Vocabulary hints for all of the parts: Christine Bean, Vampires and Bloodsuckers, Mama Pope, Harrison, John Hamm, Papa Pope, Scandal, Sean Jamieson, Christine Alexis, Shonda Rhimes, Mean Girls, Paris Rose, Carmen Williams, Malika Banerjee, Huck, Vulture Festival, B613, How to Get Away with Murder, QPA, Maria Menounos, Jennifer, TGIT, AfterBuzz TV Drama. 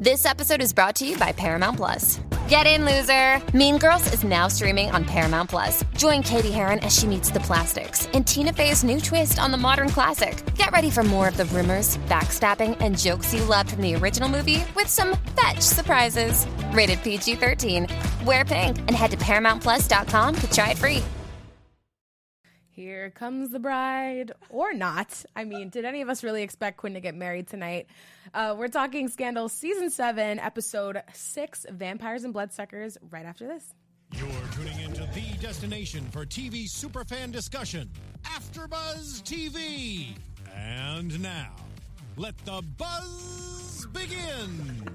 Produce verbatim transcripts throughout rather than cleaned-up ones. This episode is brought to you by Paramount Plus. Get in, loser! Mean Girls is now streaming on Paramount Plus. Join Katie Heron as she meets the plastics in Tina Fey's new twist on the modern classic. Get ready for more of the rumors, backstabbing, and jokes you loved from the original movie with some fetch surprises. Rated P G thirteen. Wear pink and head to Paramount Plus dot com to try it free. Here comes the bride, or not. I mean, did any of us really expect Quinn to get married tonight? Uh, we're talking Scandal Season seven, Episode six, Vampires and Bloodsuckers, right after this. You're tuning into the destination for T V superfan discussion, AfterBuzz T V. And now, let the buzz begin.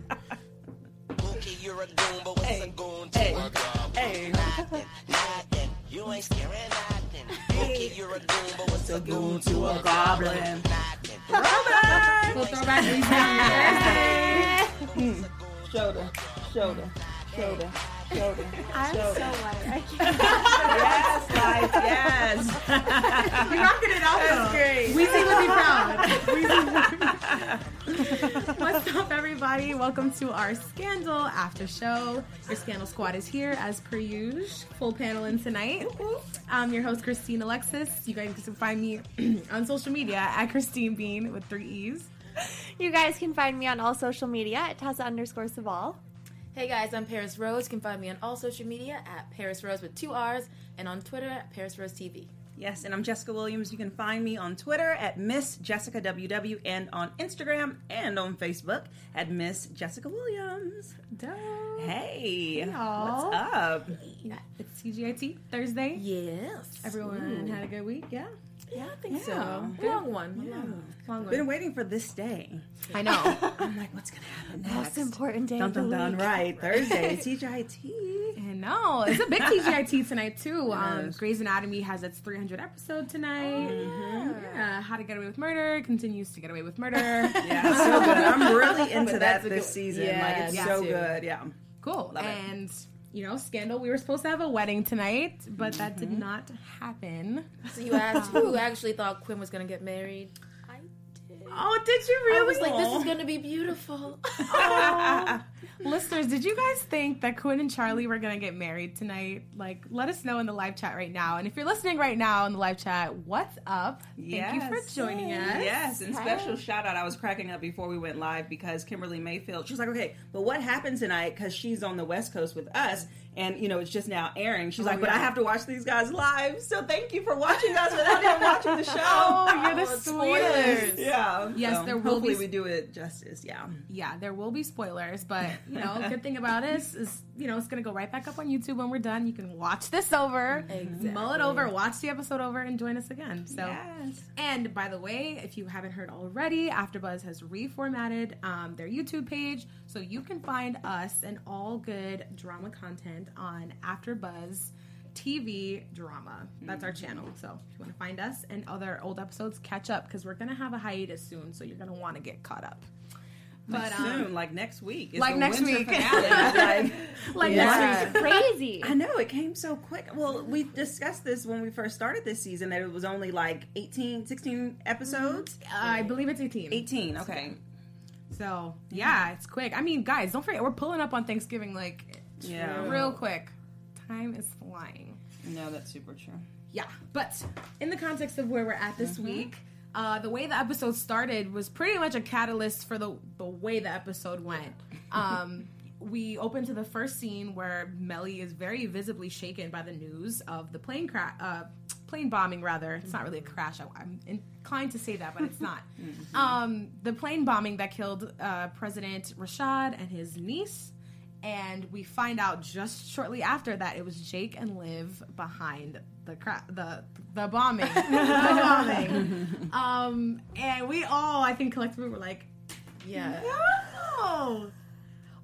Okay, you're a goon, but what's a goon to a goon? Hey, nothing, nothing. You ain't scaring nothing. Okay, you're a goon, but what's a goon to a goblin? Nothing. Robin! We'll throw back these guys. Shoulder, shoulder, shoulder, shoulder. I'm shoulder. So white. Yes, guys, yes. We're rocking it out, though. That's great. Weezy would be proud. Weezy would be proud. What's up, everybody? Welcome to our Scandal After Show. Your Scandal Squad is here, as per usual. Full panel in tonight. I'm your host, Christine Alexis. You guys can find me on social media at Christine Bean with three E's. You guys can find me on all social media at Tessa underscore Saval. Hey, guys, I'm Paris Rose. You can find me on all social media at Paris Rose with two R's and on Twitter at Paris Rose T V. Yes, and I'm Jessica Williams. You can find me on Twitter at Miss Jessica W W and on Instagram and on Facebook at Miss Jessica Williams. Duh. Hey. Hey, y'all. What's up? Yeah, it's T G I T Thursday. Yes. Everyone Ooh. had a good week, yeah? Yeah, I think yeah. so. Been, long one. Yeah. Long one. Long Been waiting for this day. I know. I'm like, what's going to happen next? Most important day dun, dun, dun, of the week. Right. Thursday, T G I T. I know. It's a big T G I T tonight, too. Yes. Um, Grey's Anatomy has its three hundredth episode tonight. Mm-hmm. Yeah. Uh, How to Get Away with Murder continues to get away with murder. Yeah, it's so good. I'm really into that this season. Yeah, like, it's yeah, so too. good. Yeah. Cool. Love and... it. You know, Scandal, we were supposed to have a wedding tonight, but mm-hmm. that did not happen. So you asked who actually thought Quinn was going to get married? I did. Oh, did you really? I was like, Aww. this is going to be beautiful. Oh. Listeners, did you guys think that Quinn and Charlie were going to get married tonight? Like, let us know in the live chat right now. And if you're listening right now in the live chat, what's up? Yes. Thank you for joining us. Yes, and Hi. special shout out. I was cracking up before we went live because Kimberly Mayfield, she was like, okay, but what happened tonight? Because she's on the West Coast with us. And, you know, it's just now airing. She's oh, like, but yeah. I have to watch these guys live. So thank you for watching us without even watching the show. Oh, you're the oh, spoilers. spoilers. Yeah. Yes, so there will hopefully be. Hopefully we do it justice. Yeah. Yeah, there will be spoilers. But, you know, good thing about us is, you know, it's going to go right back up on YouTube when we're done. You can watch this over, exactly. mull it over, watch the episode over, and join us again. So, yes. And, by the way, if you haven't heard already, AfterBuzz has reformatted um, their YouTube page. So you can find us and all good drama content on AfterBuzz T V Drama. That's our channel. So if you want to find us and other old episodes, catch up because we're going to have a hiatus soon. So you're going to want to get caught up. But um, soon, like next week. It's like next week. like like yeah. next week. Crazy. I know. It came so quick. Well, we discussed this when we first started this season that it was only like eighteen, sixteen episodes. Mm-hmm. Uh, I believe it's eighteen. eighteen, okay. So yeah, it's quick. I mean, guys, don't forget, we're pulling up on Thanksgiving like... Yeah. Real quick. Time is flying. No, that's super true. Yeah. But in the context of where we're at this mm-hmm. week, uh, the way the episode started was pretty much a catalyst for the, the way the episode went. Um, we opened to the first scene where Mellie is very visibly shaken by the news of the plane crash, uh, plane bombing, rather. It's mm-hmm. not really a crash. I, I'm inclined to say that, but it's not. Mm-hmm. Um, the plane bombing that killed uh, President Rashad and his niece. And we find out just shortly after that it was Jake and Liv behind the cra- the the bombing, the bombing. Um, and we all, I think, collectively were like, "Yeah, no!"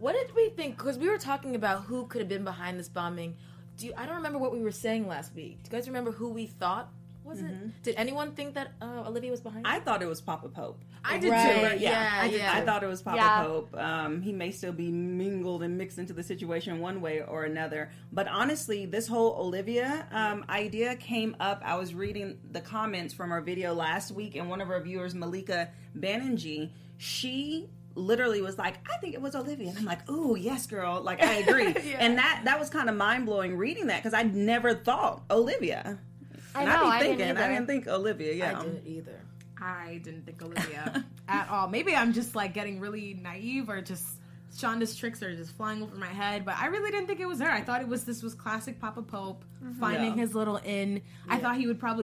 What did we think? Because we were talking about who could have been behind this bombing. Do you, I don't remember what we were saying last week. Do you guys remember who we thought was mm-hmm. it? Did anyone think that uh, Olivia was behind it? I thought it was Papa Pope. I did right. too. Right? Yeah, yeah, I, did, yeah. I thought it was Papa yeah. Pope. Um, he may still be mingled and mixed into the situation one way or another. But honestly, this whole Olivia um, idea came up. I was reading the comments from our video last week, and one of our viewers, Malika Banerjee, she literally was like, I think it was Olivia. And I'm like, ooh, yes, girl. Like, I agree. yeah. And that, that was kind of mind-blowing reading that, because I never thought Olivia. I know, I, be thinking, I didn't either. I didn't think Olivia, yeah. I didn't either. I didn't think Olivia at all. Maybe I'm just, like, getting really naive, or just Shonda's tricks are just flying over my head. But I really didn't think it was her. I thought it was this was classic Papa Pope mm-hmm. finding yeah. his little in. Yeah. I thought he would probably...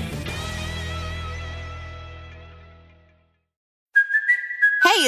Hey,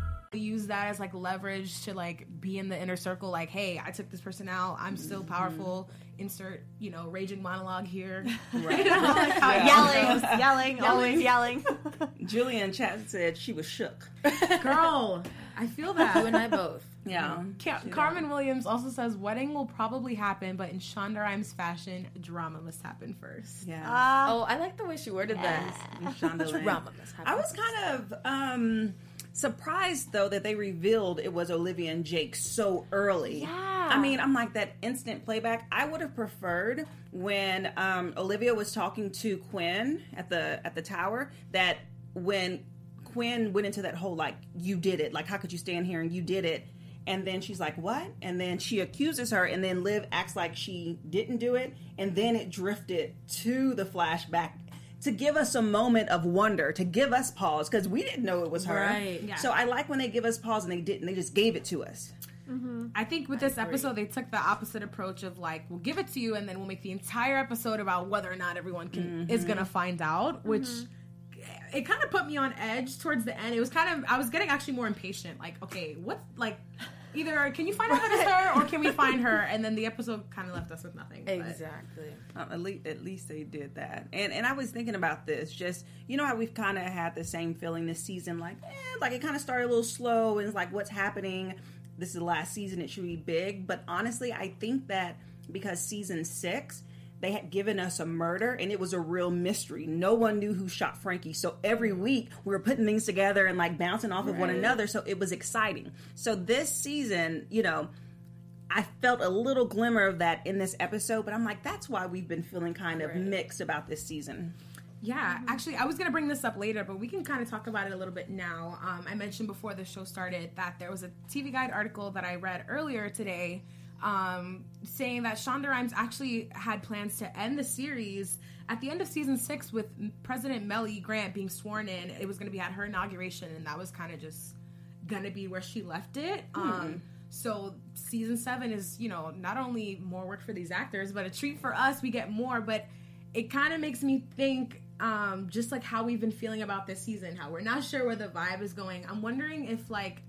Use that as like leverage to like be in the inner circle, like, hey, I took this person out, I'm still powerful, insert, you know, raging monologue here. Right. You know, like yeah. yelling, yelling yelling always yelling. Julian Chat said she was shook. Girl, I feel that. You and I both. Yeah. Car- Carmen Williams also says wedding will probably happen, but in Shonda Rhimes fashion, drama must happen first. Yeah. Uh, oh, I like the way she worded yeah. that. Shonda drama must happen. I was kind of um surprised, though, that they revealed it was Olivia and Jake so early. Yeah. I mean, I'm like, that instant playback. I would have preferred when um, Olivia was talking to Quinn at the at the tower, that when Quinn went into that whole, like, you did it. Like, how could you stand here and you did it? And then she's like, what? And then she accuses her, and then Liv acts like she didn't do it. And then it drifted to the flashback to give us a moment of wonder, to give us pause, because we didn't know it was her. Right. Yeah. So I like when they give us pause, and they didn't. They just gave it to us. Mm-hmm. I think with I this agree. episode, they took the opposite approach of, like, we'll give it to you, and then we'll make the entire episode about whether or not everyone can, mm-hmm. is going to find out, which... Mm-hmm. It kind of put me on edge towards the end. It was kind of... I was getting actually more impatient. Like, okay, what's... Like, either can you find out that it's her, or can we find her? And then the episode kind of left us with nothing. Exactly. Um, at, least, at least they did that. And and I was thinking about this. Just, you know how we've kind of had the same feeling this season? Like, eh, like it kind of started a little slow. And it's like, what's happening? This is the last season. It should be big. But honestly, I think that because season six... they had given us a murder, and it was a real mystery. No one knew who shot Frankie. So every week, we were putting things together and, like, bouncing off right. of one another. So it was exciting. So this season, you know, I felt a little glimmer of that in this episode. But I'm like, that's why we've been feeling kind of right. mixed about this season. Yeah. Mm-hmm. Actually, I was going to bring this up later, but we can kind of talk about it a little bit now. Um, I mentioned before the show started that there was a T V Guide article that I read earlier today Um, saying that Shonda Rhimes actually had plans to end the series at the end of season six with President Mellie Grant being sworn in. It was going to be at her inauguration, and that was kind of just going to be where she left it. Mm. Um, so season seven is, you know, not only more work for these actors, but a treat for us. We get more, but it kind of makes me think um, just like how we've been feeling about this season, how we're not sure where the vibe is going. I'm wondering if, like,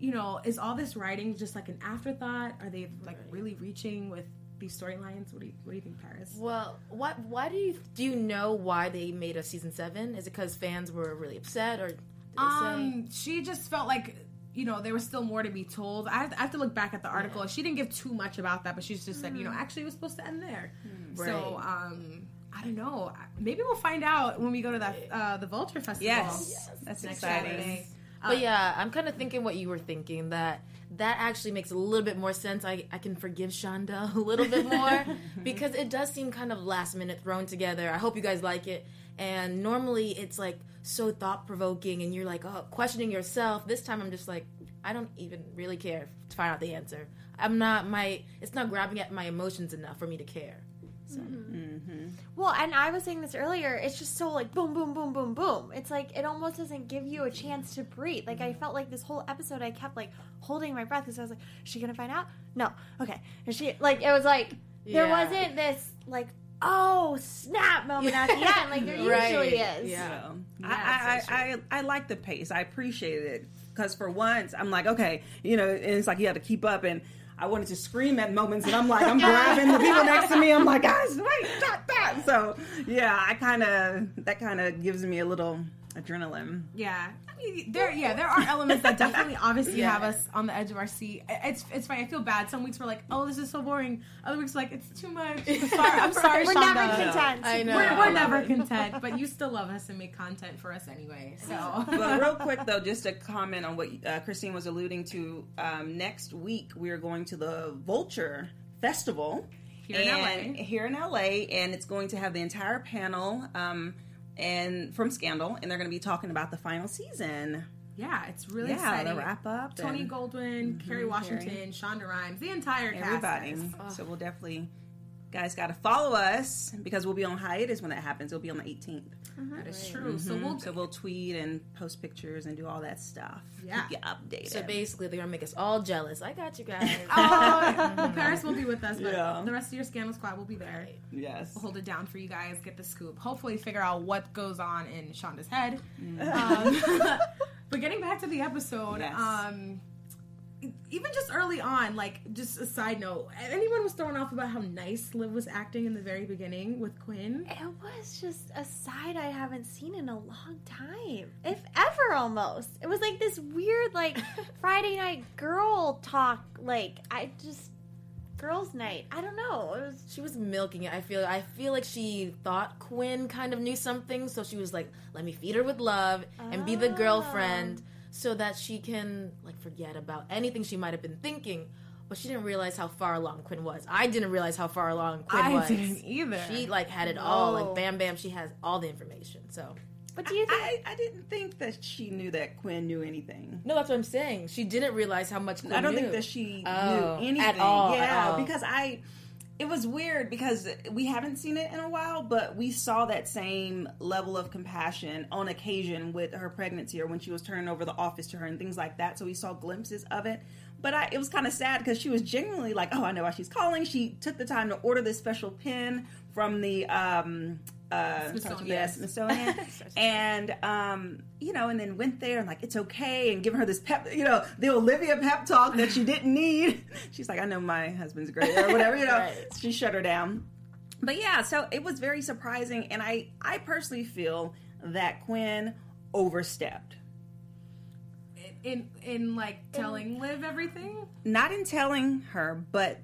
you know, is all this writing just like an afterthought? Are they like really reaching with these storylines? What do you What do you think, Paris? Well, what? Why do you do you know why they made a season seven? Is it because fans were really upset, or did they um, say? She just felt like, you know, there was still more to be told. I have to, I have to look back at the article. Yeah. She didn't give too much about that, but she's just mm. said, you know, actually it was supposed to end there. Mm. Right. So um, I don't know. Maybe we'll find out when we go to that uh, the Vulture Festival. Yes, yes. That's exciting. But um, yeah, I'm kind of thinking what you were thinking, that that actually makes a little bit more sense. I, I can forgive Shonda a little bit more because it does seem kind of last minute thrown together. I hope you guys like it. And normally it's like so thought-provoking and you're like, oh, questioning yourself. This time I'm just like, I don't even really care to find out the answer. I'm not my, it's not grabbing at my emotions enough for me to care. So. Mm-hmm. Well, and I was saying this earlier, it's just so like boom, boom, boom, boom, boom. It's like it almost doesn't give you a chance to breathe. Like I felt like this whole episode I kept like holding my breath because I was like, is she going to find out? No. Okay. And she, like, it was like, there yeah. wasn't this like, oh, snap moment at the end. Like there right. usually is. Yeah. yeah I, I, I, I like the pace. I appreciate it. Because for once, I'm like, okay, you know, and it's like you have to keep up. And I wanted to scream at moments, and I'm like, I'm grabbing the people next to me. I'm like, guys, wait, stop that. So, yeah, I kind of, that kind of gives me a little adrenaline. Yeah. I mean, there, yeah, there are elements that definitely obviously yeah. have us on the edge of our seat. It's it's funny. I feel bad. Some weeks we're like, oh, this is so boring. Other weeks like, it's too much. I'm sorry, I'm sorry We're Shonda. Never content. I know. We're, we're never content, but you still love us and make content for us anyway. So, but real quick, though, just to comment on what uh, Christine was alluding to, um, next week we are going to the Vulture Festival. Here in L A. Here in L A, and it's going to have the entire panel um and from Scandal, and they're going to be talking about the final season. Yeah, it's really yeah, exciting. Yeah, the wrap-up. Tony and, Goldwyn, mm-hmm, Kerry Washington, Kerry. Shonda Rhimes, the entire Everybody. Cast. Everybody. So we'll definitely... guys got to follow us because we'll be on hiatus when that happens. It'll be on the eighteenth. Uh-huh. That is true. Mm-hmm. So we'll so we'll tweet and post pictures and do all that stuff. Yeah, keep you updated. So basically, they're gonna make us all jealous. I got you guys. Oh, Paris will be with us, but yeah. the rest of your Scandal Squad will be there. Right. Yes, we'll hold it down for you guys. Get the scoop. Hopefully, figure out what goes on in Shonda's head. Mm. Um, but getting back to the episode. Yes. Um, Even just early on, like, just a side note, anyone was thrown off about how nice Liv was acting in the very beginning with Quinn. It was just a side I haven't seen in a long time. If ever, almost. It was like this weird, like, Friday night girl talk. Like, I just... girls' night. I don't know. It was, she was milking it. I feel I feel like she thought Quinn kind of knew something, so she was like, let me feed her with love and oh. be the girlfriend. So that she can, like, forget about anything she might have been thinking. But she didn't realize how far along Quinn was. I didn't realize how far along Quinn I was. I didn't either. She, like, had it all. Whoa. Like, bam, bam, she has all the information. So, but do you think... I, I didn't think that she knew that Quinn knew anything. No, that's what I'm saying. She didn't realize how much Quinn knew. I don't knew. think that she oh, knew anything. At all. Yeah, at all. because I... It was weird because we haven't seen it in a while, but we saw that same level of compassion on occasion with her pregnancy or when she was turning over the office to her and things like that. So we saw glimpses of it. But I, it was kind of sad because she was genuinely like, oh, I know why she's calling. She took the time to order this special pen from the... Um, Uh, Smithsonian. Yeah, Smithsonian. and, um, you know, and then went there and, like, it's okay, and giving her this pep, you know, the Olivia pep talk that she didn't need. She's like, I know my husband's great, or whatever, you know. Right. She shut her down. But, yeah, so it was very surprising, and I, I personally feel that Quinn overstepped. In, in, in like, telling in, Liv everything? Not in telling her, but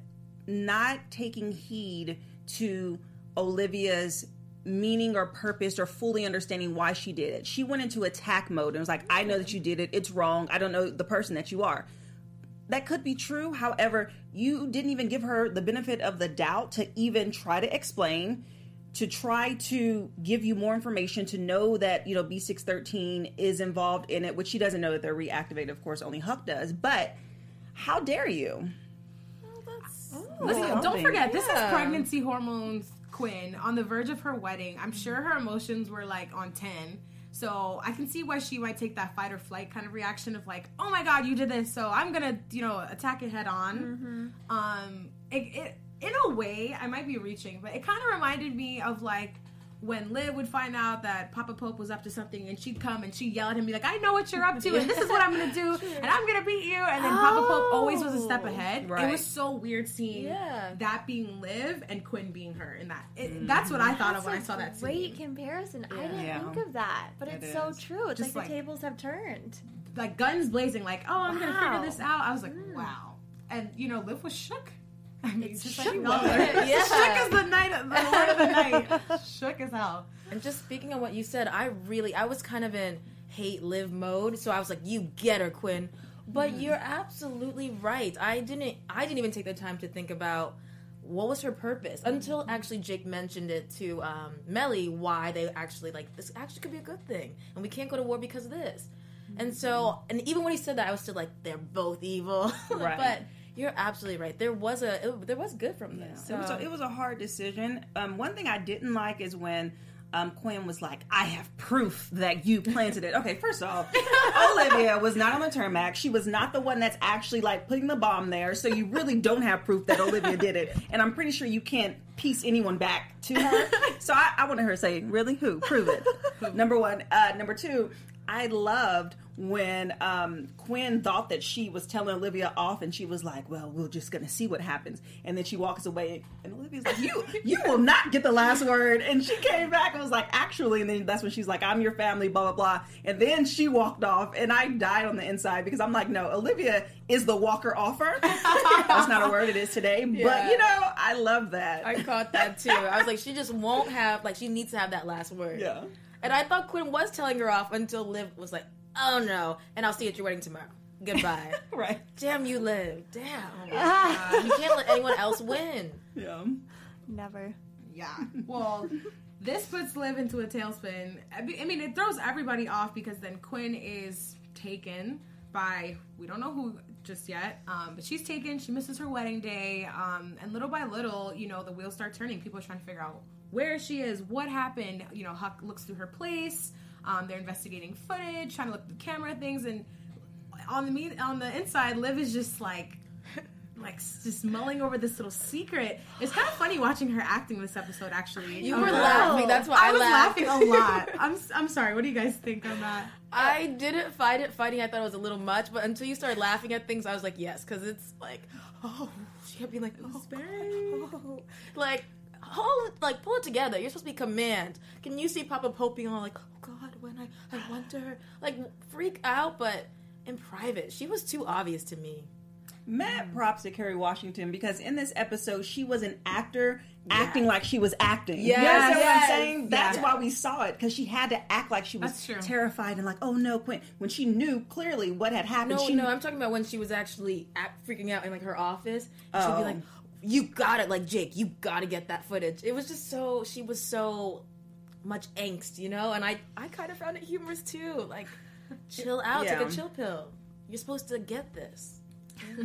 not taking heed to Olivia's meaning or purpose or fully understanding why she did it. She went into attack mode and was like, I know that you did it. It's wrong. I don't know the person that you are. That could be true. However, you didn't even give her the benefit of the doubt to even try to explain, to try to give you more information, to know that, you know, B six thirteen is involved in it, which she doesn't know that they're reactivated. Of course, only Huck does. But how dare you? Well, that's... Ooh, listen, something. Don't forget, this yeah. is pregnancy hormones. Quinn on the verge of her wedding. I'm sure her emotions were like on ten, so I can see why she might take that fight or flight kind of reaction of like, oh my god, you did this, so I'm gonna, you know, attack it head on. Mm-hmm. um it, it in a way, I might be reaching, but it kind of reminded me of like when Liv would find out that Papa Pope was up to something, and she'd come and she'd yell at him, be like, I know what you're up to, and this is what I'm going to do, and I'm going to beat you. And then oh, Papa Pope always was a step ahead. Right. It was so weird seeing yeah. that being Liv and Quinn being her in that. It, mm. That's what I thought that's of when I saw that scene. Great comparison. Yeah. I didn't yeah. think of that, but it it's is. so true. It's like, like the tables have turned. Like guns blazing, like, oh, I'm wow. going to figure this out. I was like, mm. wow. And, you know, Liv was shook. I mean, it's just shook, like, it. yeah. shook is the night, the word of the night. Shook as hell. And just speaking of what you said, I really, I was kind of in hate live mode. So I was like, you get her, Quinn. But mm-hmm. you're absolutely right. I didn't I didn't even take the time to think about what was her purpose until actually Jake mentioned it to um, Mellie, why they actually, like, this actually could be a good thing. And we can't go to war because of this. Mm-hmm. And so, and even when he said that, I was still like, they're both evil. Right. But you're absolutely right. There was a it, there was good from this. Yeah. So. It, was a, it was a hard decision. Um, one thing I didn't like is when um, Quinn was like, "I have proof that you planted it." Okay, first off, Olivia was not on the tarmac. She was not the one that's actually like putting the bomb there. So you really don't have proof that Olivia did it. And I'm pretty sure you can't piece anyone back to her. So I, I wanted her to say, "Really? Who? Prove it." Number one. Uh, number two. I loved when um, Quinn thought that she was telling Olivia off, and she was like, well, we're just going to see what happens. And then she walks away, and Olivia's like, you you will not get the last word. And she came back and was like, actually, and then that's when she's like, I'm your family, blah, blah, blah. And then she walked off, and I died on the inside because I'm like, no, Olivia is the walker offer. That's not a word, it is today. Yeah. But, you know, I love that. I caught that, too. I was like, she just won't have, like, she needs to have that last word. Yeah. And I thought Quinn was telling her off until Liv was like, oh, no, and I'll see you at your wedding tomorrow. Goodbye. Right. Damn you, Liv. Damn. Oh my God. You can't let anyone else win. Yeah. Never. Yeah. Well, this puts Liv into a tailspin. I mean, it throws everybody off because then Quinn is taken by, we don't know who just yet, um, but she's taken. She misses her wedding day. Um, and little by little, you know, the wheels start turning. People are trying to figure out where she is, what happened. You know, Huck looks through her place. Um, they're investigating footage, trying to look through camera things, and on the me- on the inside, Liv is just like, like just mulling over this little secret. It's kind of funny watching her acting this episode. Actually, you oh, were wow. laughing. That's why I, I was laughed. laughing a lot. I'm I'm sorry. What do you guys think on that? I didn't find it funny. I thought it was a little much, but until you started laughing at things, I was like, yes, because it's like, oh, she kept being like, oh, oh. like. Hold, like, pull it together. You're supposed to be command. Can you see Papa Pope being all like, oh, God, when I, I wonder. Like, freak out, but in private. She was too obvious to me. Mad props to Kerry Washington, because in this episode, she was an actor yeah. acting like she was acting. Yes. You understand yes. what I'm saying? That's yeah. why we saw it, because she had to act like she was terrified and like, oh, no, Quinn. When she knew clearly what had happened. No, she... no, I'm talking about when she was actually act, freaking out in, like, her office. Oh. She'd be like... You got it, like, Jake, you got to get that footage. It was just so, she was so much angst, you know? And I, I kind of found it humorous, too. Like, chill out, yeah. take a chill pill. You're supposed to get this.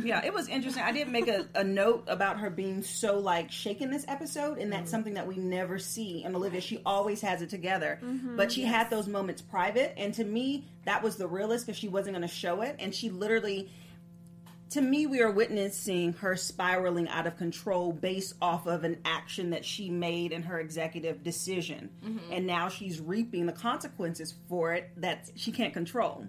Yeah, it was interesting. I did make a, a note about her being so, like, shaken this episode, and that's mm-hmm. something that we never see in Olivia. Right. She always has it together. Mm-hmm, but she yes. had those moments private, and to me, that was the realest because she wasn't going to show it, and she literally... To me, we are witnessing her spiraling out of control based off of an action that she made in her executive decision. Mm-hmm. And now she's reaping the consequences for it that she can't control.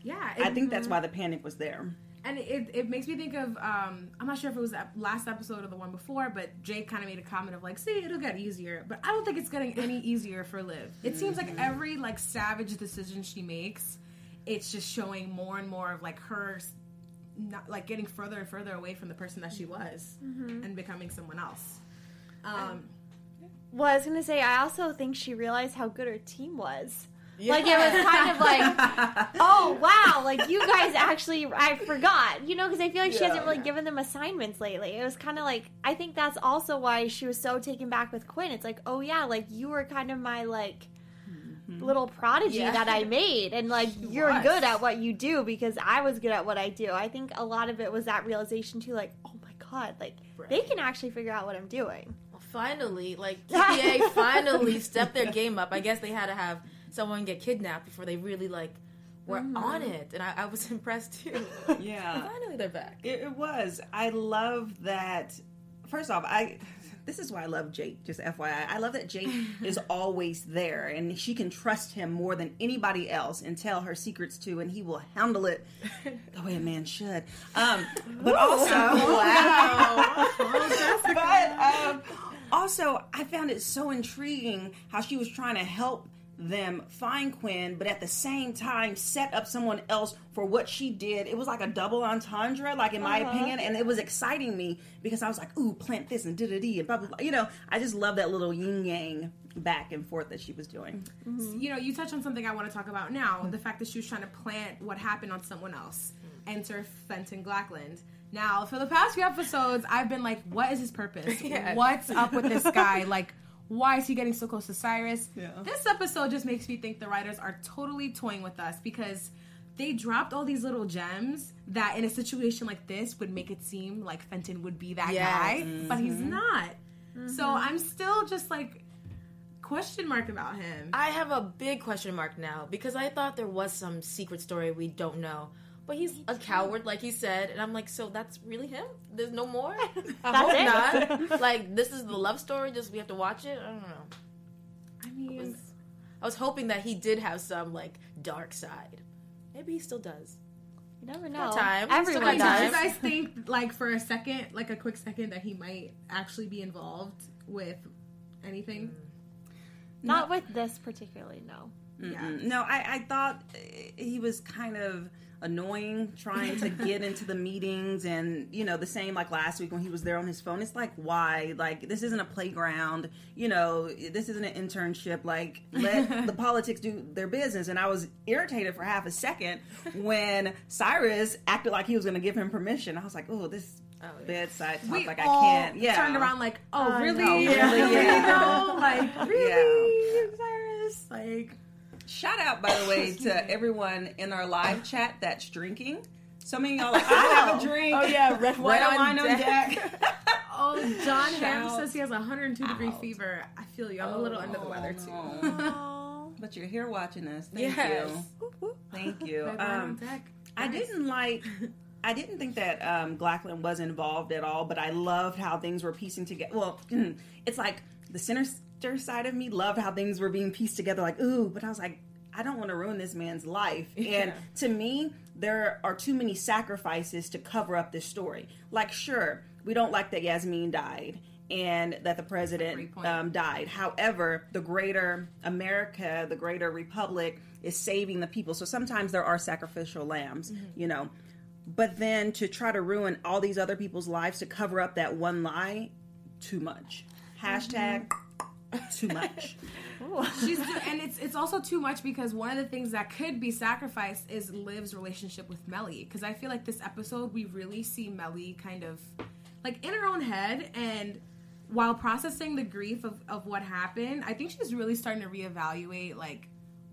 Yeah. It, I think that's why the panic was there. And it, it makes me think of, um, I'm not sure if it was the last episode or the one before, but Jake kind of made a comment of like, see, it'll get easier. But I don't think it's getting any easier for Liv. It mm-hmm. seems like every like savage decision she makes, it's just showing more and more of like her... Not like getting further and further away from the person that she was mm-hmm. and becoming someone else. Um, well, I was going to say, I also think she realized how good her team was. Yeah. Like, it was kind of like, oh, wow, like, you guys actually, I forgot, you know, because I feel like yeah, she hasn't really yeah. given them assignments lately. It was kind of like, I think that's also why she was so taken back with Quinn. It's like, oh, yeah, like, you were kind of my, like, little prodigy yeah. that I made, and like she you're was. good at what you do because I was good at what I do. I think a lot of it was that realization too, like, oh my God, like right. they can actually figure out what I'm doing. Well, finally, like T P A finally stepped their game up. I guess they had to have someone get kidnapped before they really like were mm. on it, and I, I was impressed too. Yeah, but finally they're back. It, it was. I love that. First off, I. This is why I love Jake, just F Y I. I love that Jake is always there, and she can trust him more than anybody else and tell her secrets to, and he will handle it the way a man should. Um, but Ooh, also... Wow. but um, also, I found it so intriguing how she was trying to help them find Quinn, but at the same time set up someone else for what she did. It was like a double entendre, like in my uh-huh. opinion, and it was exciting me because I was like, ooh, plant this and da-da-dee and blah, blah, blah. You know, I just love that little yin-yang back and forth that she was doing. Mm-hmm. So, you know, you touched on something I want to talk about now, mm-hmm. the fact that she was trying to plant what happened on someone else. Mm-hmm. Enter Fenton Glackland. Now, for the past few episodes, I've been like, what is his purpose? Yeah. What's up with this guy? Like, why is he getting so close to Cyrus? Yeah. This episode just makes me think the writers are totally toying with us because they dropped all these little gems that in a situation like this would make it seem like Fenton would be that yeah. guy, mm-hmm. but he's not. Mm-hmm. So I'm still just like, question mark about him. I have a big question mark now because I thought there was some secret story we don't know. But he's a coward, like he said, and I'm like, so that's really him? There's no more? I hope not. Like, this is the love story, just we have to watch it? I don't know. I mean... I was, I was hoping that he did have some, like, dark side. Maybe he still does. You never know. Time. Everyone does. Time. Did you guys think, like, for a second, like a quick second, that he might actually be involved with anything? Mm. Not no. with this particularly, no. Yeah. No, I, I thought he was kind of... annoying, trying to get into the meetings and, you know, the same like last week when he was there on his phone. It's like, why? Like, this isn't a playground. You know, this isn't an internship. Like, let the politics do their business. And I was irritated for half a second when Cyrus acted like he was going to give him permission. I was like, oh, this... Oh, yeah. Bedside talk, we like I can't. Yeah, turned around like, oh, uh, really? No, really? Yeah. No, like, really? Yeah. Cyrus? Like... Shout out, by the way, to everyone in our live chat that's drinking. So many of y'all like, I have a drink. Oh, yeah, red wine, red wine on, on deck. deck. Oh, John Hamm says he has a one hundred two degree out. fever. I feel you. I'm oh, a little under the weather, too. No. But you're here watching us. Thank yes. you. Thank you. Red wine um, on deck. I didn't like... I didn't think that um, Glackland was involved at all, but I loved how things were piecing together. Well, it's like the center... side of me loved how things were being pieced together, like, ooh, but I was like, I don't want to ruin this man's life. And yeah. to me, there are too many sacrifices to cover up this story. Like, sure, we don't like that Yasmin died and that the president um, died. However, the greater America, the greater republic is saving the people. So sometimes there are sacrificial lambs, mm-hmm. you know. But then to try to ruin all these other people's lives to cover up that one lie, too much. Hashtag... Mm-hmm. Too much. She's do- and it's it's also too much because one of the things that could be sacrificed is Liv's relationship with Mellie. Because I feel like this episode, we really see Mellie kind of, like, in her own head. And while processing the grief of, of what happened, I think she's really starting to reevaluate, like,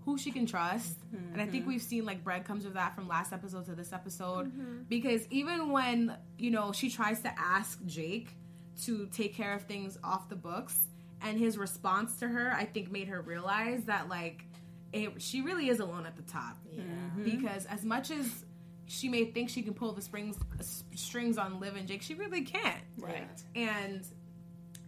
who she can trust. Mm-hmm. And I think we've seen, like, breadcrumbs of that from last episode to this episode. Mm-hmm. Because even when, you know, she tries to ask Jake to take care of things off the books... And his response to her, I think, made her realize that, like, it, she really is alone at the top. Yeah. Mm-hmm. Because as much as she may think she can pull the springs, uh, strings on Liv and Jake, she really can't. Right. Yeah. And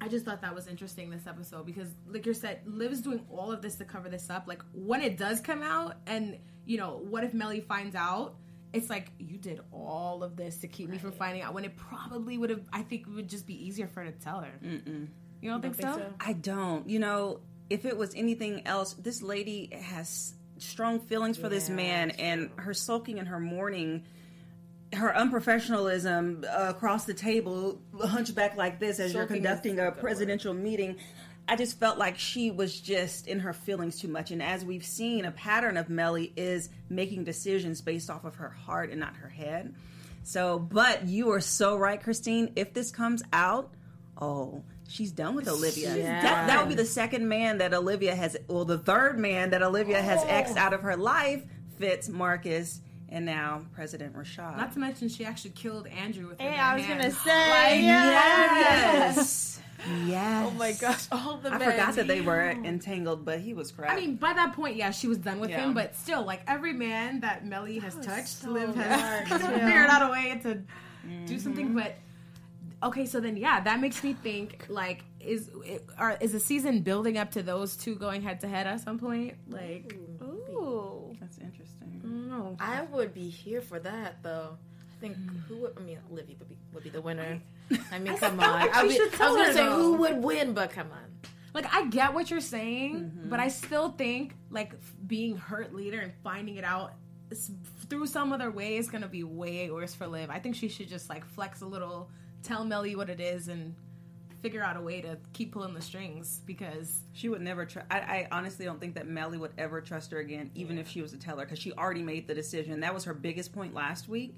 I just thought that was interesting this episode because, like you said, Liv's doing all of this to cover this up. Like, when it does come out and, you know, what if Mellie finds out? It's like, you did all of this to keep right. me from finding out when it probably would have, I think, it would just be easier for her to tell her. Mm-mm. You don't, you don't think, so? think so? I don't. You know, if it was anything else, this lady has strong feelings for yeah, this man, and her sulking and her mourning, her unprofessionalism uh, across the table, hunchback like this as sulking you're conducting a presidential word. meeting. I just felt like she was just in her feelings too much. And as we've seen, a pattern of Mellie is making decisions based off of her heart and not her head. So, but you are so right, Christine. If this comes out, oh... she's done with Olivia. Yeah. That, that would be the second man that Olivia has, well, the third man that Olivia oh. has X'd out of her life, Fitz, Marcus, and now President Rashad. Not to mention she actually killed Andrew with her Hey, I was going to say. Like, yes. yes. Yes. Oh, my gosh. All the men. I forgot that they were entangled, but he was crap. I mean, by that point, yeah, she was done with yeah. him, but still, like, every man that Mellie that has touched, so Liv has figured out a way to mm-hmm. do something, but... Okay, so then, yeah, that makes me think, like, is are, is the season building up to those two going head-to-head at some point? Like, ooh. That's interesting. I don't know. I would be here for that, though. I think who would, I mean, Olivia would be, would be the winner. I mean, I come on. Like I, be, I was going to say who would win, but come on. Like, I get what you're saying, mm-hmm. but I still think, like, being hurt later and finding it out through some other way is going to be way worse for Liv. I think she should just, like, flex a little, tell Mellie what it is, and figure out a way to keep pulling the strings, because she would never tr- I, I honestly don't think that Mellie would ever trust her again, even yeah. if she was to tell her, because she already made the decision. That was her biggest point last week.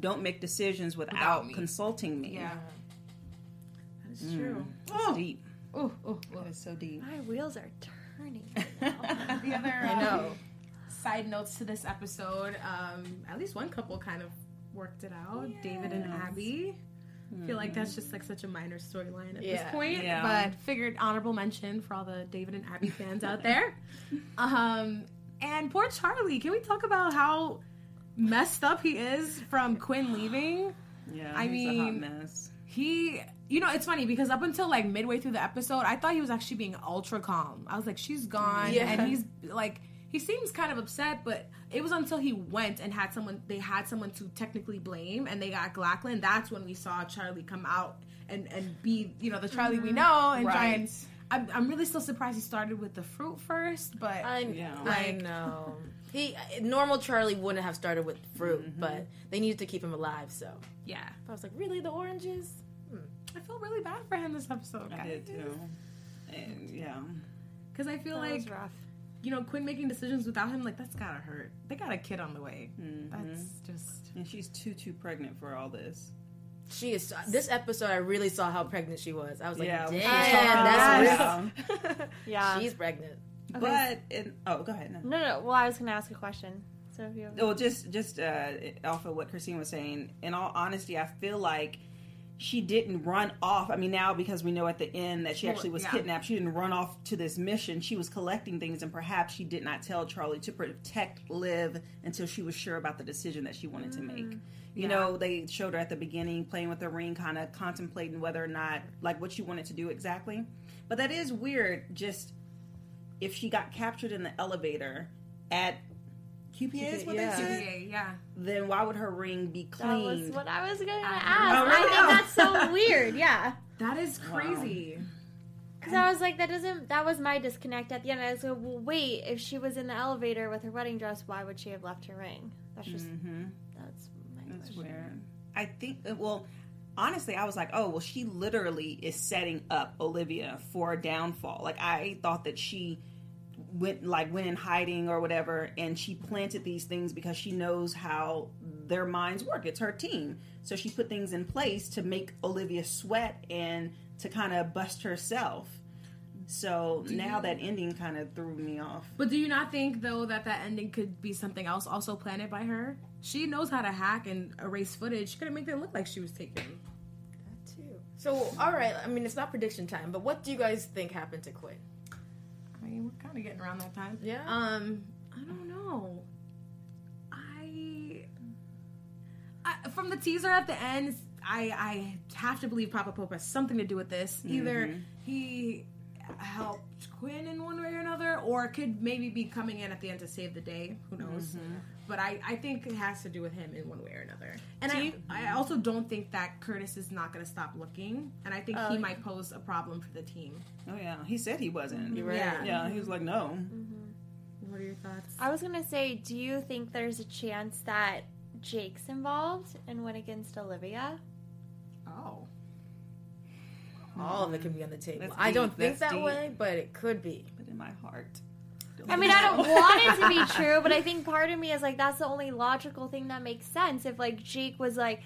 Don't make decisions without, without me. consulting me. Yeah. That's mm. true. That's oh. deep. Oh, oh, oh. It's so deep. My wheels are turning right now. The other um, I know. side notes to this episode, um, at least one couple kind of worked it out. Yes. David and Abby. I feel like that's just, like, such a minor storyline at yeah. this point. Yeah. But figured honorable mention for all the David and Abby fans out there. Um, and poor Charlie. Can we talk about how messed up he is from Quinn leaving? Yeah, I he's mean, a hot mess. He, you know, it's funny because up until, like, midway through the episode, I thought he was actually being ultra calm. I was like, she's gone. Yeah. And he's, like... He seems kind of upset, but it was until he went and had someone, they had someone to technically blame, and they got Glackland. That's when we saw Charlie come out and, and be, you know, the Charlie mm-hmm. we know. And right. try and, I'm, I'm really still surprised he started with the fruit first, but... I know. Like, I know. He, normal Charlie wouldn't have started with fruit, mm-hmm. but they needed to keep him alive, so... Yeah. I was like, really? The oranges? Hmm. I felt really bad for him this episode. I did, too. And, yeah. Because I feel that like... was rough. You know, Quinn making decisions without him, like, that's gotta hurt. They got a kid on the way. Mm-hmm. That's just... And she's too, too pregnant for all this. She is... This episode, I really saw how pregnant she was. I was like, yeah, damn, that's real. Yeah. yeah. She's pregnant. Okay. But... In, oh, go ahead. No. no, no, well, I was gonna ask a question. So if you... Have... Well, just, just uh, off of what Christine was saying, in all honesty, I feel like she didn't run off. I mean, now because we know at the end that she actually was yeah. kidnapped, she didn't run off to this mission. She was collecting things, and perhaps she did not tell Charlie to protect Liv until she was sure about the decision that she wanted to make. You yeah. know, they showed her at the beginning playing with the ring, kind of contemplating whether or not, like, what she wanted to do exactly. But that is weird, just if she got captured in the elevator at... Q P A is what yeah. they said? Q P A, yeah. Then why would her ring be clean? That was what I was going to ask. Oh, really? I think that's so weird, yeah. That is crazy. Because wow. I was like, that doesn't, that was my disconnect at the end. I was like, well, wait, if she was in the elevator with her wedding dress, why would she have left her ring? That's just, mm-hmm. that's my that's question. Weird. I think, well, honestly, I was like, oh, well, she literally is setting up Olivia for a downfall. Like, I thought that she... went like went in hiding or whatever, and she planted these things because she knows how their minds work. It's her team, so she put things in place to make Olivia sweat and to kind of bust herself. So do now you, that ending kind of threw me off. But do you not think though that that ending could be something else also planted by her? She knows how to hack and erase footage. She couldn't make it look like she was taken. That too. So all right, I mean, it's not prediction time, but what do you guys think happened to Quinn? I mean, we're kind of getting around that time. Yeah. Um, I don't know. I, I from the teaser at the end, I I have to believe Papa Pope has something to do with this. Either mm-hmm. he helped Quinn in one way or another, or could maybe be coming in at the end to save the day. Who knows? Mm-hmm. But I, I think it has to do with him in one way or another. And I, I also don't think that Curtis is not going to stop looking. And I think uh, he might pose a problem for the team. Oh, yeah. He said he wasn't. You're right. Yeah. yeah. He was like, no. Mm-hmm. What are your thoughts? I was going to say, do you think there's a chance that Jake's involved and went against Olivia? Oh. All of it could be on the table. That's I deep. don't think That's that deep. way, but it could be. But in my heart... I mean, I don't want it to be true, but I think part of me is like, that's the only logical thing that makes sense. If, like, Jake was, like,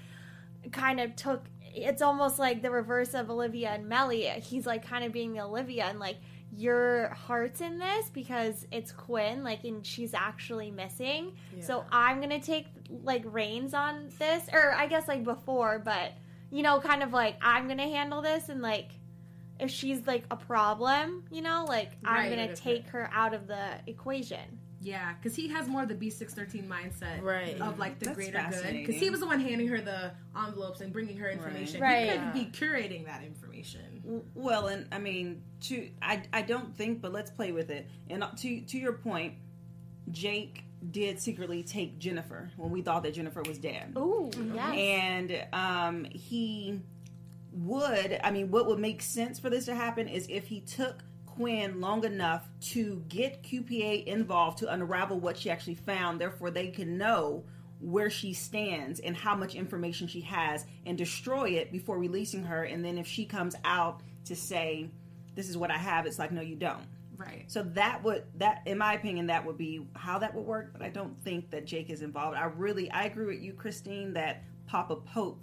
kind of took, it's almost like the reverse of Olivia and Mellie. He's, like, kind of being the Olivia and, like, your heart's in this because it's Quinn, like, and she's actually missing. Yeah. So I'm going to take, like, reins on this, or I guess, like, before, but, you know, kind of, like, I'm going to handle this and, like... If she's, like, a problem, you know? Like, right, I'm going to take her out of the equation. Yeah, because he has more of the B six thirteen mindset right. of, like, the That's greater good. Because he was the one handing her the envelopes and bringing her information. Right. He right. could yeah. be curating that information. Well, and, I mean, to I, I don't think, but let's play with it. And to to your point, Jake did secretly take Jennifer when we thought that Jennifer was dead. Ooh, yes. And um, he... would I mean what would make sense for this to happen is if he took Quinn long enough to get Q P A involved to unravel what she actually found. Therefore, they can know where she stands and how much information she has and destroy it before releasing her. And then if she comes out to say, this is what I have, it's like, no, you don't. Right. So that would, that in my opinion, that would be how that would work. But I don't think that Jake is involved. I really, I agree with you, Christine, that Papa Pope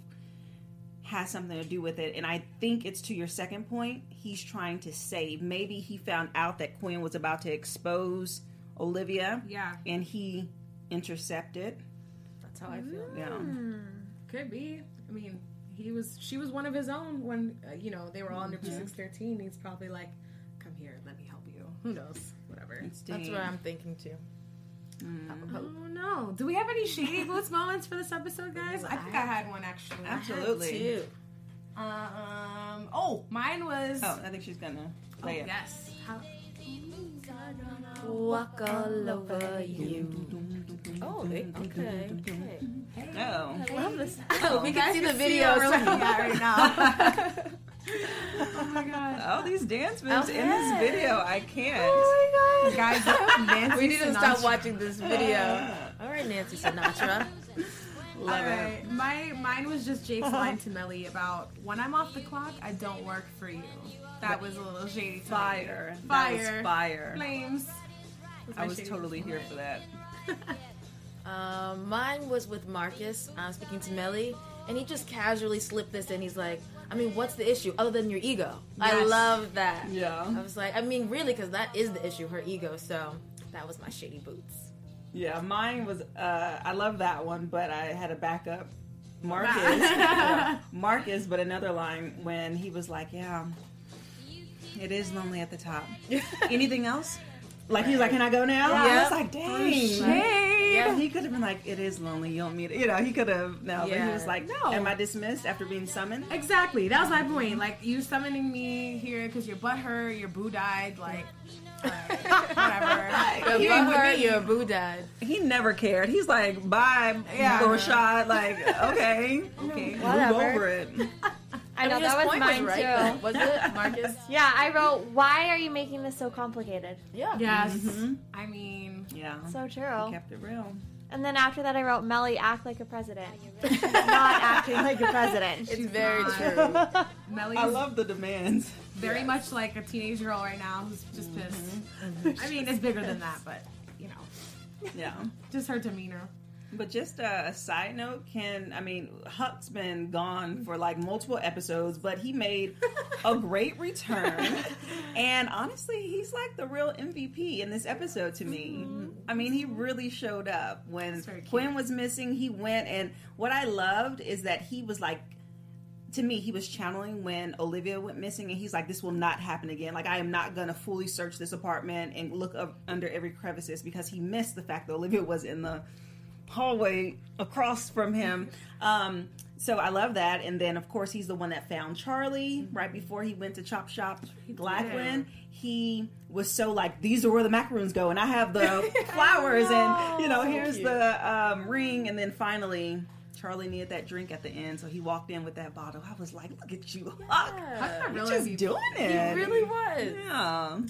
has something to do with it. And I think it's to your second point, he's trying to save. Maybe he found out that Quinn was about to expose Olivia. Yeah. And he intercepted. That's how I feel. Mm, yeah. Could be. I mean, he was, she was one of his own when, uh, you know, they were all under B six thirteen. He's probably like, come here, let me help you. Who knows? Whatever. It's That's what I'm thinking too. Mm. Oh no! Do we have any shady boots moments for this episode, guys? I think I had one actually. Absolutely. Um. Oh, mine was. Oh, I think she's gonna play oh, it. Yes. How... Walk all over you. Oh, okay. okay. Hey. Oh, I love this. Oh, we can see the video really right now. Oh my god! All these dance moves okay. in this video, I can't. Oh my god, guys! Nancy we need to Sinatra. Stop watching this video. Uh, all right, Nancy Sinatra. All right, it. my mine was just Jake's line to Mellie about when I'm off the clock, I don't work for you. That was a little shady. Fire, fire, that was fire, flames. Was I was totally here for that. um, mine was with Marcus. I was speaking to Mellie, and he just casually slipped this, and he's like, I mean, what's the issue other than your ego? Yes. I love that. Yeah. I was like, I mean, really, because that is the issue, her ego. So that was my shady boots. Yeah, mine was, uh, I love that one, but I had a backup. Marcus. yeah, Marcus, but another line when he was like, yeah, it is lonely at the top. Anything else? Like, right. He was like, can I go now? Yeah. I was like, dang. Hey. Yeah. He could have been like, it is lonely. You don't meet it. You know, he could have. No, yeah. But he was like, no. Am I dismissed after being summoned? Exactly. That was my point. Like, you summoning me here because your butt hurt, your boo died. Like, like whatever. Your butt hurt, your boo died. He never cared. He's like, bye, yeah. Rashad. Like, okay. okay. Whatever. Move over it. I know, I mean, that was mine, was right, too. Was it, Marcus? Yeah, I wrote, why are you making this so complicated? Yeah. Yes. Mm-hmm. I mean, yeah. So true. He kept it real. And then after that, I wrote, Mellie, act like a president. She's not acting like a president. It's She's very not. True. Mellie's I love the demands. Very yes. much like a teenage girl right now who's just pissed. Mm-hmm. Mm-hmm. I mean, it's bigger than that, but, you know. Yeah. Just her demeanor. But just a, a side note, can, I mean, Huck's been gone for like multiple episodes, but he made a great return. And honestly, he's like the real M V P in this episode to me. Mm-hmm. I mean, he really showed up. When Quinn was missing, he went. And what I loved is that he was like, to me, he was channeling when Olivia went missing, and he's like, this will not happen again. Like, I am not going to fully search this apartment and look up under every crevices, because he missed the fact that Olivia was in the hallway across from him. Um, so I love that. And then, of course, he's the one that found Charlie right before he went to Chop Shop Glackland. Yeah. He was so like, these are where the macaroons go, and I have the flowers, and, you know, so here's cute. the um, ring. And then finally, Charlie needed that drink at the end, so he walked in with that bottle. I was like, look at you, Huck. Yeah. You're just he, doing it. He really was. Yeah.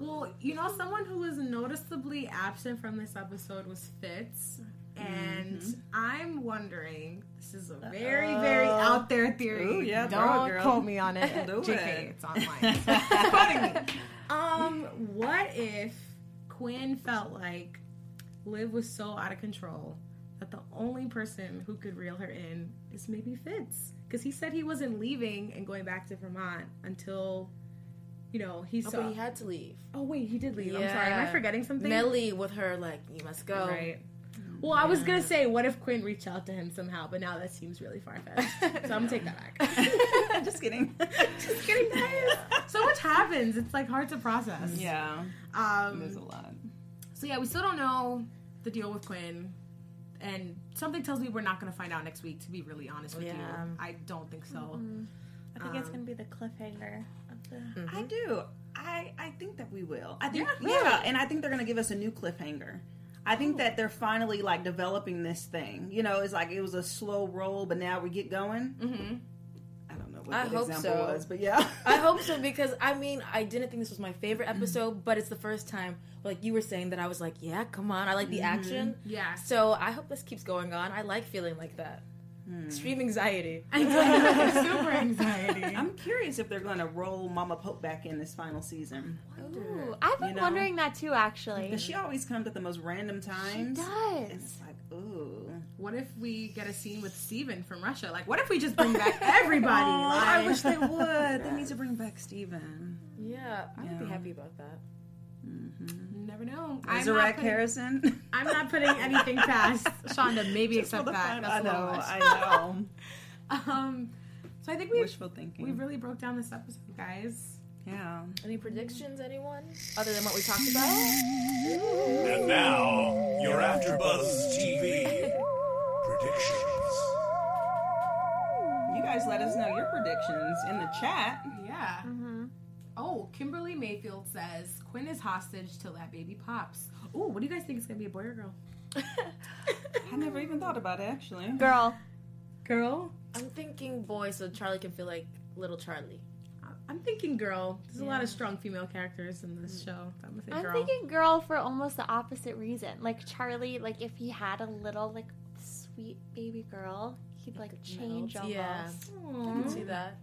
Well, you know, someone who was noticeably absent from this episode was Fitz, and mm-hmm. I'm wondering, this is a very, very out there theory. Ooh, yeah, Don't girl. quote me on it. J K, it's online. So it's quoting me. Um, what if Quinn felt like Liv was so out of control that the only person who could reel her in is maybe Fitz? Because he said he wasn't leaving and going back to Vermont until... You know, he saw... Oh, but he had to leave. Oh, wait, he did leave. Yeah. I'm sorry. Am I forgetting something? Mellie with her, like, you must go. Right. Well, yeah. I was going to say, what if Quinn reached out to him somehow? But now that seems really far-fetched. So I'm going to take that back. Just kidding. Just kidding, guys. Yeah. So much happens. It's, like, hard to process. Yeah. Um, There's a lot. So, yeah, we still don't know the deal with Quinn. And something tells me we're not going to find out next week, to be really honest with yeah. you. I don't think so. Mm-hmm. I think um, it's going to be the cliffhanger. Mm-hmm. I do. I, I think that we will. I think yeah, yeah. yeah. And I think they're going to give us a new cliffhanger. I think oh. that they're finally like developing this thing. You know, it's like it was a slow roll, but now we get going. Mm-hmm. I don't know. what I that hope example so. was. But yeah. I hope so, because, I mean, I didn't think this was my favorite episode, but it's the first time, like you were saying, that I was like, yeah, come on. I like the mm-hmm. action. Yeah. So I hope this keeps going on. I like feeling like that. Hmm. Extreme anxiety. Super anxiety. I'm curious if they're going to roll Mama Pope back in this final season. Ooh, I've been you know? wondering that too, actually. Because she always comes at the most random times. She does. And it's like, ooh. What if we get a scene with Steven from Russia? Like, what if we just bring back everybody? Oh, like, I wish they would. They need to bring back Steven. Yeah, I yeah. would be happy about that. Mm-hmm. Never know. Zach Harrison. I'm not putting anything past Shonda. Maybe just except that. That's I know. I know. um, so I think we wishful thinking. We really broke down this episode, guys. Yeah. Any predictions, anyone, other than what we talked about? Ooh. And now your AfterBuzz T V predictions. You guys, let us know your predictions in the chat. Yeah. Mm-hmm. Oh, Kimberly Mayfield says, Quinn is hostage till that baby pops. Ooh, what do you guys think? It's going to be a boy or girl? I never even thought about it, actually. Girl. Girl? I'm thinking boy, so Charlie can feel like little Charlie. I'm thinking girl. There's yeah. a lot of strong female characters in this show. So I'm gonna say I'm girl. thinking girl for almost the opposite reason. Like, Charlie, like, if he had a little, like, sweet baby girl, he'd, like, change almost. Yeah. Aww. I can see that.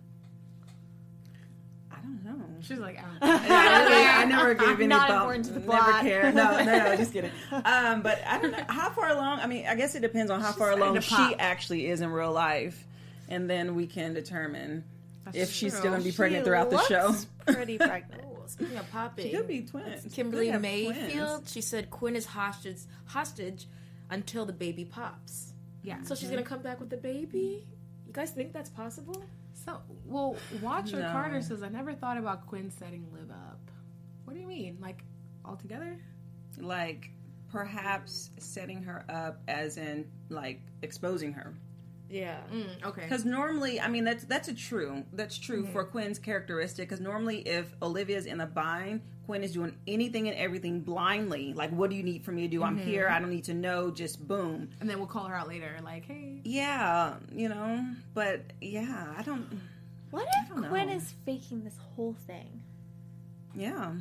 I don't know. She's like, oh. I never gave any thought. Not important to the plot. Never care. No, no, no, just kidding. Um, but I don't know. How far along? I mean, I guess it depends on how she's far along she actually is in real life. And then we can determine That's if true. she's still going to be pregnant she throughout the show. pretty pregnant. Ooh, speaking of popping. She could be twins. Kimberly Mayfield, twins. She said Quinn is hostage, hostage until the baby pops. Yeah. So she's going to come back with the baby? You guys think that's possible? So, well, Watcher no. Carter says, I never thought about Quinn setting Liv up. What do you mean? Like, all together? Like, perhaps setting her up as in, like, exposing her. Yeah. Mm, okay. Because normally, I mean, that's that's a true. That's true mm-hmm. for Quinn's characteristic. Because normally if Olivia's in a bind, Quinn is doing anything and everything blindly. Like, what do you need for me to do? Mm-hmm. I'm here. I don't need to know. Just boom. And then we'll call her out later. Like, hey. Yeah. You know? But, yeah. I don't... What if don't Quinn know. is faking this whole thing? Yeah.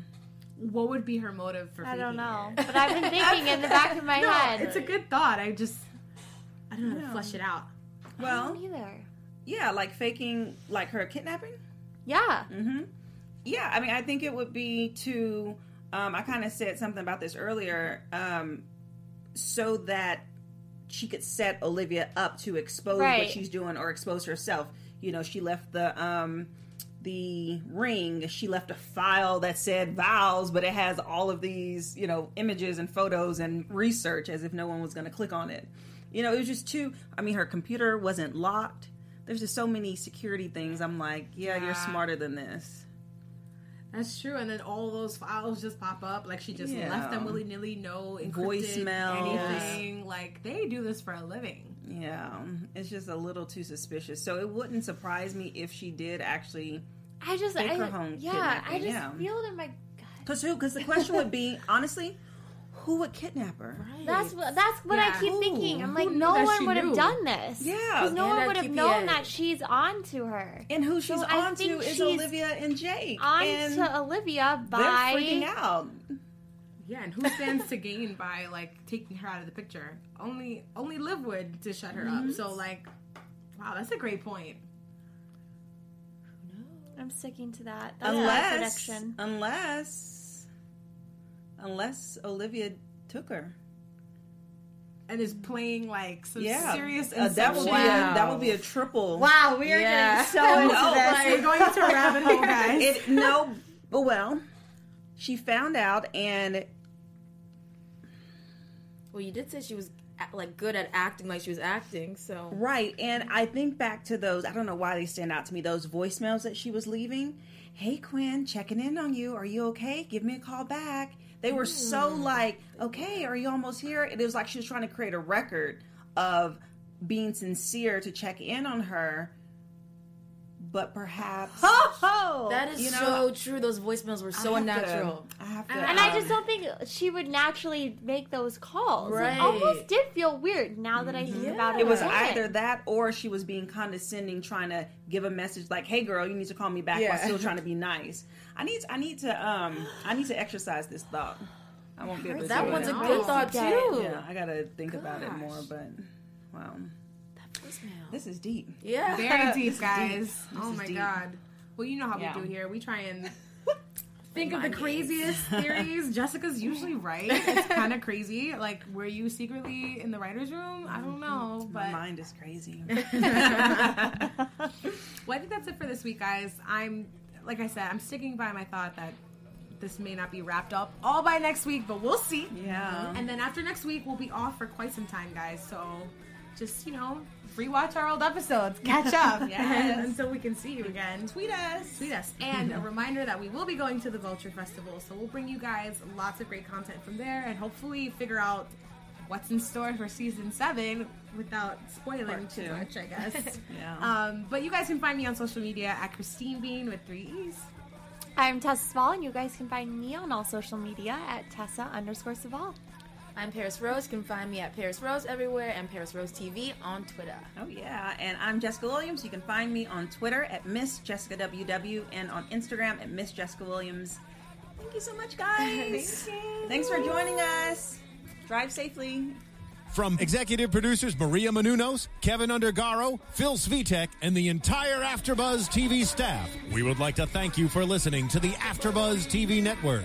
What would be her motive for I faking I don't know. It? But I've been thinking in the back of my no, head. It's a good thought. I just... I don't know. I don't flesh it out. Well, I don't either. Yeah, like faking, like her kidnapping? Yeah. Mm-hmm. Yeah, I mean, I think it would be to, um, I kind of said something about this earlier, um, so that she could set Olivia up to expose right. what she's doing or expose herself. You know, she left the um, the ring, she left a file that said vows, but it has all of these, you know, images and photos and research as if no one was going to click on it. You know, it was just too, I mean, her computer wasn't locked. There's just so many security things. I'm like, yeah, yeah. you're smarter than this. That's true. And then all those files just pop up. Like, she just yeah. left them willy-nilly, no encrypted anything. Like, they do this for a living. Yeah. It's just a little too suspicious. So it wouldn't surprise me if she did actually I just, take I, her home. Yeah, I just yeah. feel it in my gut. Because who? Because the question would be, honestly... Who would kidnap her? Right. That's what, that's what yeah. I keep Ooh. thinking. I'm like, no one would knew. have done this. Yeah. Because no and one would have known that she's on to her. And who she's so on to is Olivia and Jake. On and to Olivia by... They're freaking out. Yeah, and who stands to gain by, like, taking her out of the picture? Only, only Liv would to shut her mm-hmm. up. So, like, wow, that's a great point. Who knows? I'm sticking to that. That's unless, my prediction. Unless... Unless Olivia took her. And is playing, like, some yeah. serious uh, that would be wow. a That would be a triple. Wow, we are yeah. getting so into no, this. Like, we're going into a rabbit hole, guys. It, no, but well, she found out, and... Well, you did say she was, like, good at acting like she was acting, so... Right, and I think back to those, I don't know why they stand out to me, those voicemails that she was leaving. Hey, Quinn, checking in on you. Are you okay? Give me a call back. They were so like, okay, are you almost here? And it was like she was trying to create a record of being sincere to check in on her. but perhaps... Oh, oh. That is you know, so true. Those voicemails were so I unnatural. To, I have to... And um, I just don't think she would naturally make those calls. Right. It almost did feel weird now that I think yeah. about it. It was either that or she was being condescending, trying to give a message like, hey, girl, you need to call me back yeah. while still trying to be nice. I need I need to um I need to exercise this thought. I won't be able to That do one's it. a good oh, thought, too. Yeah, I got to think Gosh. about it more, but... Wow. This is deep. Yeah. Very deep, guys. Deep. Oh, my deep. God. Well, you know how yeah. we do here. We try and think of the craziest theories. Jessica's usually right. It's kind of crazy. Like, were you secretly in the writer's room? I don't know. But... My mind is crazy. Well, I think that's it for this week, guys. I'm, like I said, I'm sticking by my thought that this may not be wrapped up all by next week, but we'll see. Yeah. And then after next week, we'll be off for quite some time, guys. So... Just, you know, rewatch our old episodes. Catch up. Yes. Until we can see you again. Tweet us. Tweet us. And a reminder that we will be going to the Vulture Festival. So we'll bring you guys lots of great content from there and hopefully figure out what's in store for season seven without spoiling too much, I guess. Yeah. Um, but you guys can find me on social media at Christine Bean with three E's. I'm Tessa Saval, and you guys can find me on all social media at Tessa underscore Saval. I'm Paris Rose. You can find me at Paris Rose everywhere and Paris Rose T V on Twitter. Oh, yeah. And I'm Jessica Williams. You can find me on Twitter at Miss Jessica W W and on Instagram at Miss Jessica Williams. Thank you so much, guys. Thanks for joining us. Drive safely. From executive producers Maria Menounos, Kevin Undergaro, Phil Svitek, and the entire AfterBuzz T V staff, we would like to thank you for listening to the AfterBuzz T V network.